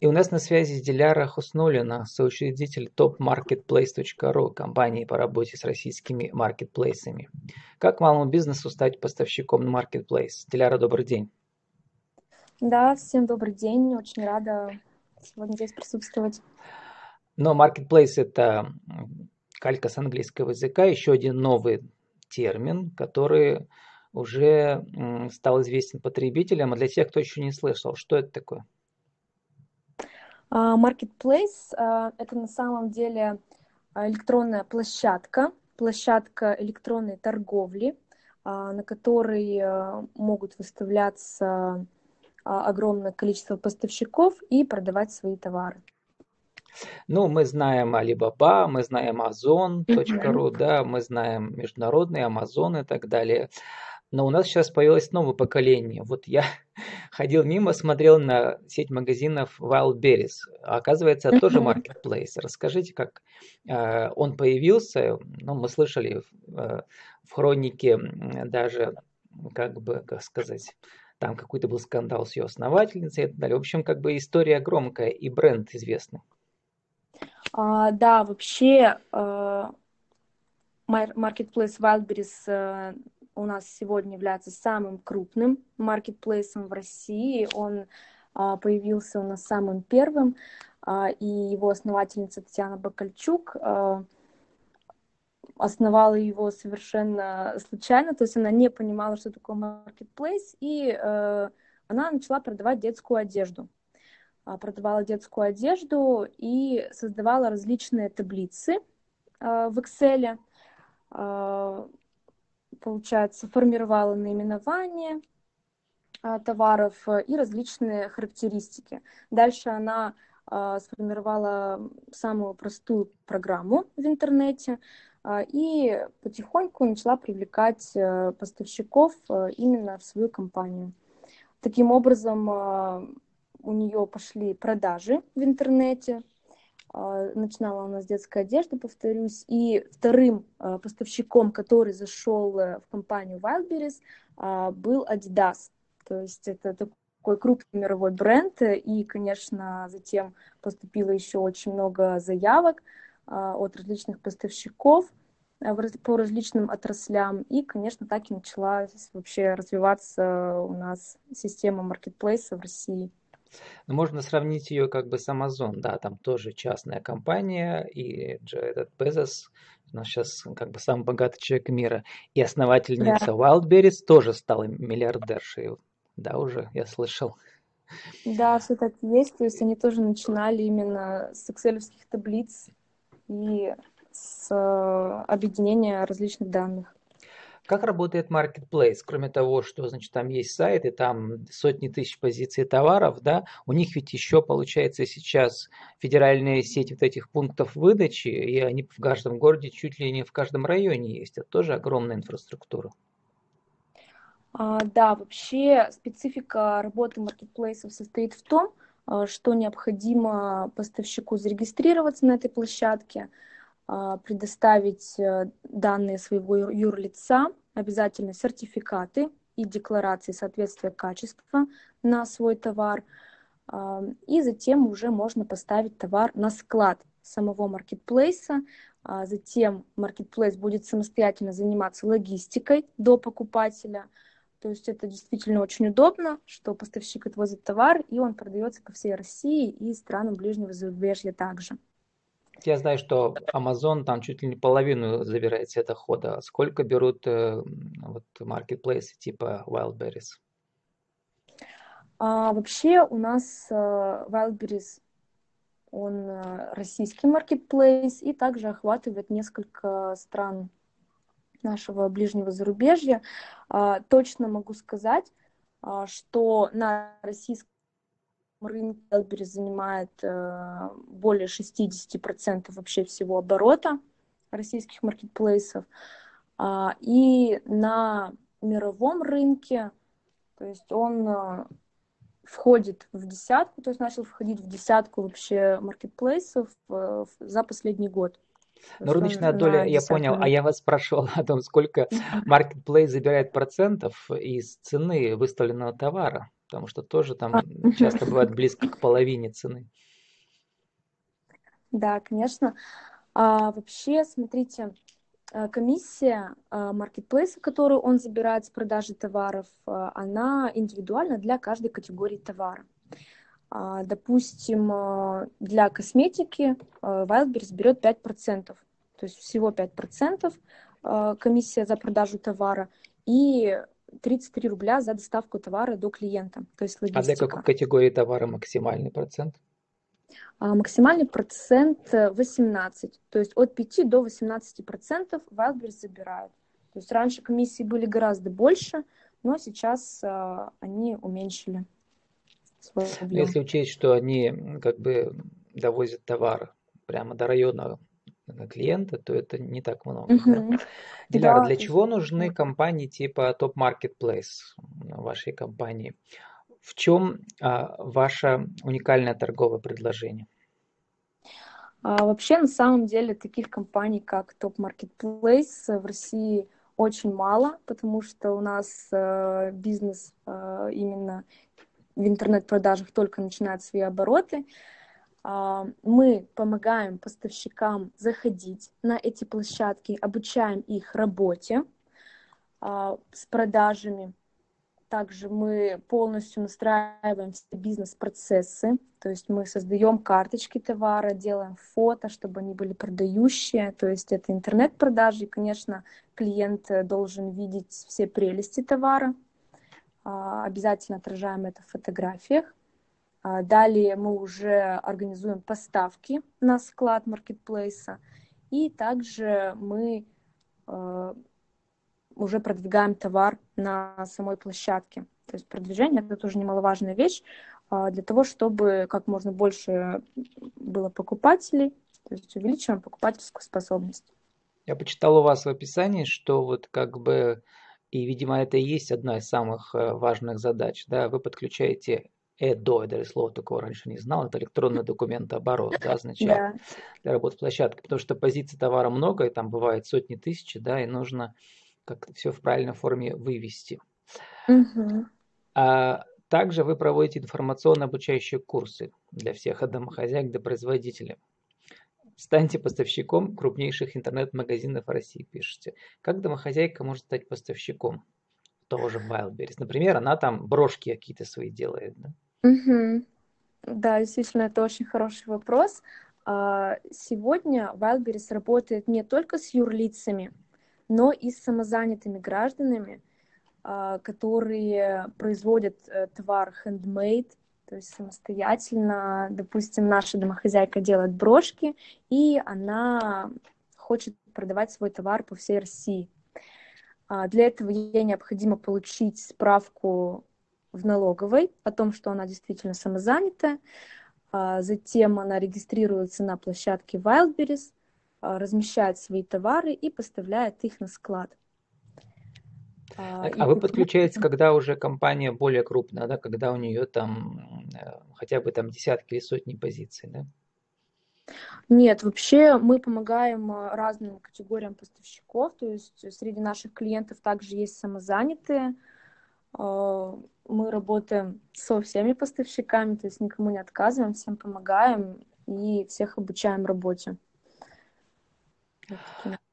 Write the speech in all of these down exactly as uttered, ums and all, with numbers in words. И у нас на связи Диляра Хуснуллина, соучредитель топ маркетплейс точка ру, компании по работе с российскими маркетплейсами. Как малому бизнесу стать поставщиком на маркетплейс? Диляра, добрый день. Да, всем добрый день. Очень рада сегодня здесь присутствовать. Но маркетплейс — это калька с английского языка, еще один новый термин, который уже стал известен потребителям. А для тех, кто еще не слышал, что это такое? Marketplace — это на самом деле электронная площадка, площадка электронной торговли, на которой могут выставляться огромное количество поставщиков и продавать свои товары. Ну, мы знаем Alibaba, мы знаем Amazon точка ру, да, мы знаем международные Amazon и так далее. Но у нас сейчас появилось новое поколение. Вот я ходил мимо, смотрел на сеть магазинов Wildberries. Оказывается, это тоже маркетплейс. Расскажите, как э, он появился. Ну, мы слышали э, в хронике даже, как бы, как сказать, там какой-то был скандал с ее основательницей и так далее. В общем, как бы история громкая и бренд известный. А, да, вообще маркетплейс э, Wildberries э, у нас сегодня является самым крупным маркетплейсом в России. Он а, появился у нас самым первым, а, и его основательница Татьяна Бакальчук а, основала его совершенно случайно, то есть она не понимала, что такое маркетплейс, и а, она начала продавать детскую одежду. А, продавала детскую одежду и создавала различные таблицы а, в Excel, а, получается, формировала наименование а, товаров и различные характеристики. Дальше она а, сформировала самую простую программу в интернете а, и потихоньку начала привлекать а, поставщиков а, именно в свою компанию. Таким образом, а, у нее пошли продажи в интернете. Начинала у нас детская одежда, повторюсь, и вторым поставщиком, который зашел в компанию Wildberries, был Adidas. То есть это такой крупный мировой бренд, и, конечно, затем поступило еще очень много заявок от различных поставщиков по различным отраслям, и, конечно, так и начала вообще развиваться у нас система маркетплейса в России. Можно сравнить ее как бы с Amazon, да, там тоже частная компания, и Джеф Безос, он сейчас как бы самый богатый человек мира, и основательница да. Wildberries тоже стала миллиардершей, да, уже, я слышал. Да, все так и есть, то есть они тоже начинали именно с экселевских таблиц и с объединения различных данных. Как работает маркетплейс? Кроме того, что, значит, там есть сайты, там сотни тысяч позиций товаров, да, у них ведь еще, получается, сейчас федеральная сеть вот этих пунктов выдачи, и они в каждом городе, чуть ли не в каждом районе есть. Это тоже огромная инфраструктура. А, да, вообще специфика работы маркетплейсов состоит в том, что необходимо поставщику зарегистрироваться на этой площадке, предоставить данные своего юрлица, обязательно сертификаты и декларации соответствия качества на свой товар, и затем уже можно поставить товар на склад самого маркетплейса. Затем маркетплейс будет самостоятельно заниматься логистикой до покупателя, то есть это действительно очень удобно, что поставщик отвозит товар, и он продается по всей России и странам ближнего зарубежья также. Я знаю, что Amazon там чуть ли не половину забирает все дохода. Сколько берут э, вот, маркетплейсы типа Wildberries? А, вообще у нас э, Wildberries, он э, российский маркетплейс и также охватывает несколько стран нашего ближнего зарубежья. А, точно могу сказать, а, что на российском рынок Wildberries занимает э, более шестьдесят процентов вообще всего оборота российских маркетплейсов. А, и на мировом рынке, то есть он э, входит в десятку, то есть начал входить в десятку вообще маркетплейсов э, за последний год. Но рыночная доля, я понял, а я вас спрашивал о том, сколько маркетплейс забирает процентов из цены выставленного товара. потому что тоже там часто бывает близко к половине цены. Да, конечно. А, вообще, смотрите, комиссия маркетплейса, которую он забирает с продажи товаров, она индивидуальна для каждой категории товара. А, допустим, для косметики Wildberries берет пять процентов, то есть всего пять процентов комиссия за продажу товара и тридцать три рубля за доставку товара до клиента, то есть логистика. А для какой категории товара максимальный процент? Максимальный процент восемнадцать, то есть от пяти до восемнадцати процентов Wildberries забирают. То есть раньше комиссии были гораздо больше, но сейчас они уменьшили свой объем. Если учесть, что они как бы довозят товар прямо до района клиента, то это не так много. Mm-hmm. Да? Диляра, да, для чего нужны компании типа Top Marketplace вашей компании? В чем а, ваше уникальное торговое предложение? А, вообще, на самом деле, таких компаний, как Top Marketplace, в России очень мало, потому что у нас а, бизнес а, именно в интернет-продажах только начинает свои обороты. А, мы помогаем поставщикам заходить на эти площадки, обучаем их работе а, с продажами. Также мы полностью настраиваем все бизнес-процессы, то есть мы создаем карточки товара, делаем фото, чтобы они были продающие, то есть это интернет-продажи, и, конечно, клиент должен видеть все прелести товара, обязательно отражаем это в фотографиях. Далее мы уже организуем поставки на склад маркетплейса, и также мы уже продвигаем товар на самой площадке. То есть продвижение — это тоже немаловажная вещь для того, чтобы как можно больше было покупателей, то есть увеличиваем покупательскую способность. Я почитал у вас в описании, что вот как бы, и, видимо, это и есть одна из самых важных задач, да, вы подключаете ЭДО, я даже слова такого раньше не знал, это электронный документооборот, да, означает, да, для работы площадки, потому что позиций товара много, и там бывает сотни тысяч, да, и нужно как все в правильной форме вывести. Угу. А также вы проводите информационно-обучающие курсы для всех, от домохозяек до производителей. Станьте поставщиком крупнейших интернет-магазинов России, пишете. Как домохозяйка может стать поставщиком того же Wildberries? Например, она там брошки какие-то свои делает. Да? Угу. Да, действительно, это очень хороший вопрос. Сегодня Wildberries работает не только с юрлицами, но и с самозанятыми гражданами, которые производят товар handmade, то есть самостоятельно. Допустим, наша домохозяйка делает брошки, и она хочет продавать свой товар по всей России. Для этого ей необходимо получить справку в налоговой о том, что она действительно самозанятая. Затем она регистрируется на площадке Wildberries, размещает свои товары и поставляет их на склад. А и... вы подключаетесь, когда уже компания более крупная, да, когда у нее там хотя бы там десятки или сотни позиций, да? Нет, вообще мы помогаем разным категориям поставщиков, то есть среди наших клиентов также есть самозанятые. Мы работаем со всеми поставщиками, то есть никому не отказываем, всем помогаем и всех обучаем работе.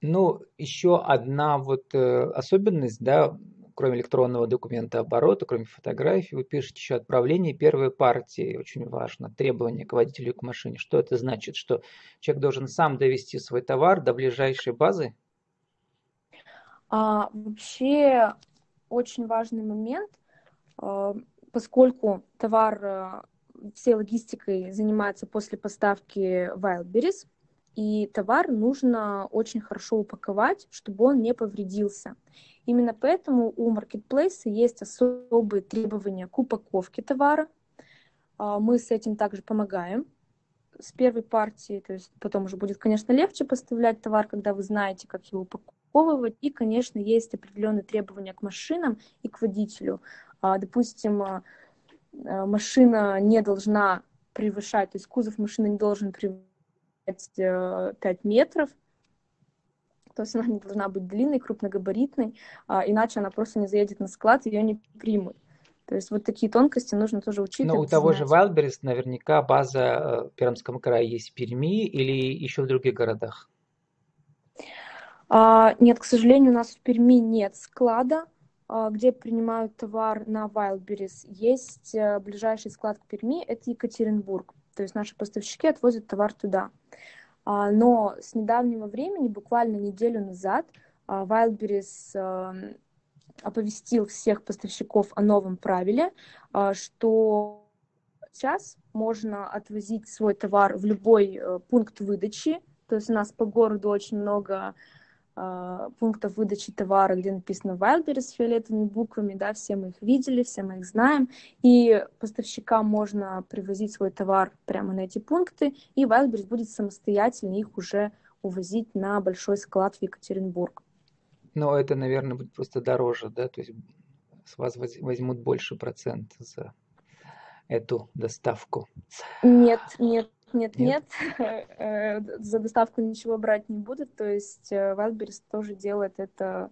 Ну, еще одна вот э, особенность, да, кроме электронного документа оборота, кроме фотографий, вы пишете еще отправление первой партии, очень важно, требования к водителю и к машине. Что это значит? Что человек должен сам довести свой товар до ближайшей базы? А, вообще, очень важный момент, поскольку товар всей логистикой занимается после поставки Wildberries, и товар нужно очень хорошо упаковать, чтобы он не повредился. Именно поэтому у маркетплейса есть особые требования к упаковке товара. Мы с этим также помогаем с первой партии. То есть потом уже будет, конечно, легче поставлять товар, когда вы знаете, как его упаковывать. И, конечно, есть определенные требования к машинам и к водителю. Допустим, машина не должна превышать, то есть кузов машины не должен превышать пять метров, то есть она не должна быть длинной, крупногабаритной, иначе она просто не заедет на склад, ее не примут. То есть вот такие тонкости нужно тоже учитывать. Но у того же Wildberries наверняка база в Пермском крае есть, в Перми или еще в других городах? А, нет, к сожалению, у нас в Перми нет склада, где принимают товар на Wildberries. Есть ближайший склад к Перми, это Екатеринбург. То есть наши поставщики отвозят товар туда. Но с недавнего времени, буквально неделю назад, Wildberries оповестил всех поставщиков о новом правиле, что сейчас можно отвозить свой товар в любой пункт выдачи. То есть у нас по городу очень много пунктов выдачи товара, где написано Wildberries фиолетовыми буквами, да, все мы их видели, все мы их знаем, и поставщикам можно привозить свой товар прямо на эти пункты, и Wildberries будет самостоятельно их уже увозить на большой склад в Екатеринбург. Но это, наверное, будет просто дороже, да, то есть с вас возьмут больше процент за эту доставку. Нет, нет. Нет, нет, нет, за доставку ничего брать не будут, то есть Wildberries тоже делает это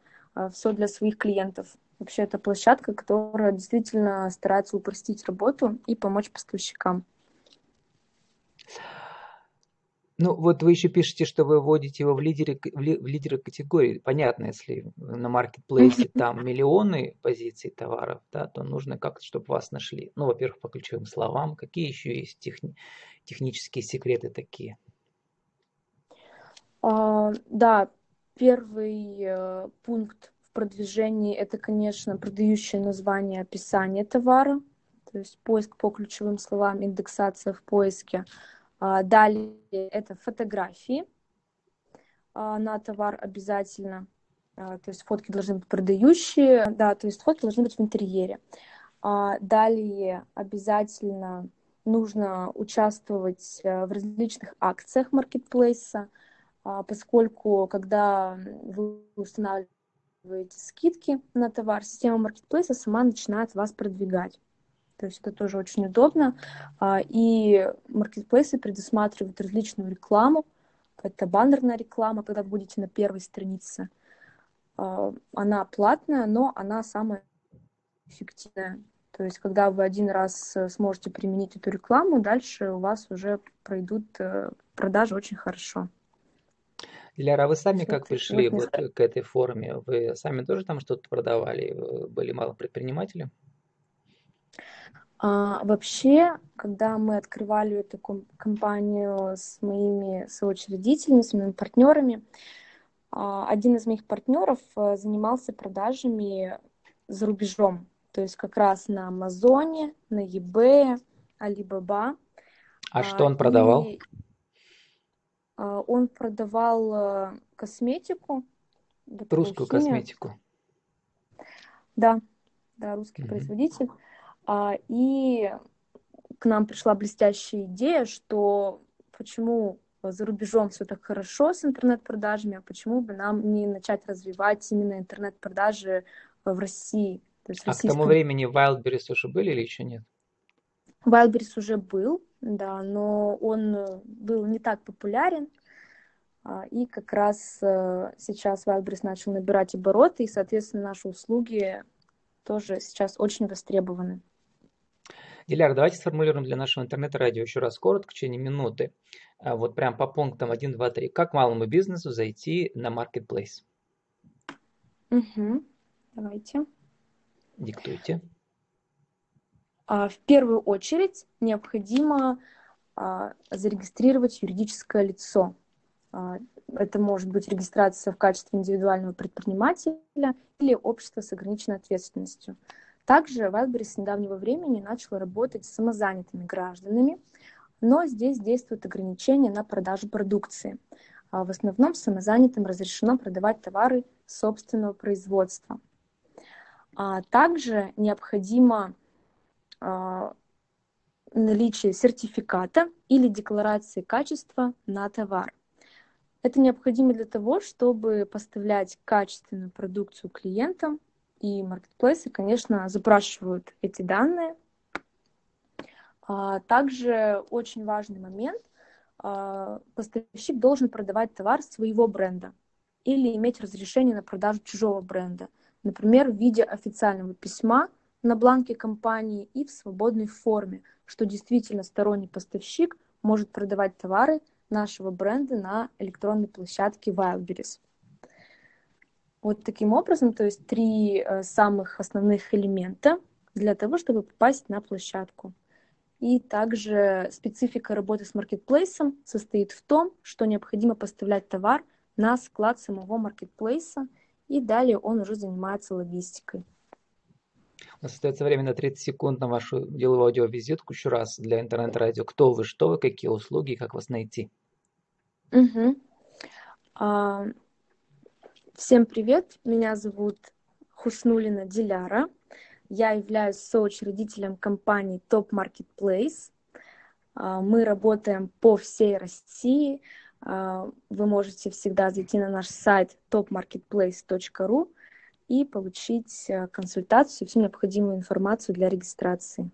все для своих клиентов. Вообще это площадка, которая действительно старается упростить работу и помочь поставщикам. Ну вот вы еще пишете, что вы вводите его в лидеры, в лидеры категории. Понятно, если на маркетплейсе там миллионы позиций товаров, да, то нужно как-то, чтобы вас нашли. Ну, во-первых, по ключевым словам. Какие еще есть техни- технические секреты такие? А, да, первый пункт в продвижении – это, конечно, продающее название, описание товара. То есть поиск по ключевым словам, индексация в поиске. Далее это фотографии на товар обязательно, то есть фотки должны быть продающие, да, то есть фотки должны быть в интерьере. Далее обязательно нужно участвовать в различных акциях маркетплейса, поскольку когда вы устанавливаете скидки на товар, система маркетплейса сама начинает вас продвигать. То есть это тоже очень удобно. И маркетплейсы предусматривают различную рекламу. Это баннерная реклама, когда вы будете на первой странице. Она платная, но она самая эффективная. То есть когда вы один раз сможете применить эту рекламу, дальше у вас уже пройдут продажи очень хорошо. Диляра, а вы сами как пришли вот к этой форме? Вы сами тоже там что-то продавали? Были малым предпринимателем? А, вообще, когда мы открывали эту компанию с моими соучредителями, с моими партнерами, один из моих партнеров занимался продажами за рубежом, то есть как раз на Амазоне, на eBay, Alibaba. А что он продавал? И он продавал косметику. Русскую косметику. Да, да, русский mm-hmm. производитель. И к нам пришла блестящая идея, что почему за рубежом все так хорошо с интернет-продажами, а почему бы нам не начать развивать именно интернет-продажи в России. То есть в российском... А к тому времени Wildberries уже были или еще нет? Wildberries уже был, да, но он был не так популярен. И как раз сейчас Wildberries начал набирать обороты, и, соответственно, наши услуги тоже сейчас очень востребованы. Диляра, давайте сформулируем для нашего интернет-радио еще раз коротко, в течение минуты, вот прям по пунктам один, два, три. Как малому бизнесу зайти на маркетплейс? Угу. Давайте. Диктуйте. В первую очередь необходимо зарегистрировать юридическое лицо. Это может быть регистрация в качестве индивидуального предпринимателя или общества с ограниченной ответственностью. Также Wildberries с недавнего времени начал работать с самозанятыми гражданами, но здесь действуют ограничения на продажу продукции. В основном самозанятым разрешено продавать товары собственного производства. Также необходимо наличие сертификата или декларации качества на товар. Это необходимо для того, чтобы поставлять качественную продукцию клиентам, и маркетплейсы, конечно, запрашивают эти данные. Также очень важный момент. Поставщик должен продавать товар своего бренда или иметь разрешение на продажу чужого бренда, например, в виде официального письма на бланке компании и в свободной форме, что действительно сторонний поставщик может продавать товары нашего бренда на электронной площадке Wildberries. Вот таким образом, то есть три самых основных элемента для того, чтобы попасть на площадку. И также специфика работы с маркетплейсом состоит в том, что необходимо поставлять товар на склад самого маркетплейса, и далее он уже занимается логистикой. У нас остается время на тридцать секунд на вашу деловую аудиовизитку еще раз для интернет-радио. Кто вы, что вы, какие услуги, как вас найти? Угу. А, всем привет, меня зовут Хуснуллина Диляра. Я являюсь соучредителем компании Top Marketplace. Мы работаем по всей России. Вы можете всегда зайти на наш сайт топ маркетплейс точка ру и получить консультацию, всю необходимую информацию для регистрации.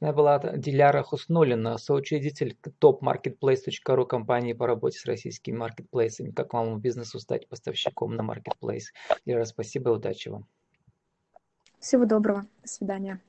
Это была Диляра Хуснуллина, соучредитель топ маркетплейс точка ру, компании по работе с российскими маркетплейсами. Как малому бизнесу стать поставщиком на маркетплейс. Диляра, спасибо и удачи вам. Всего доброго. До свидания.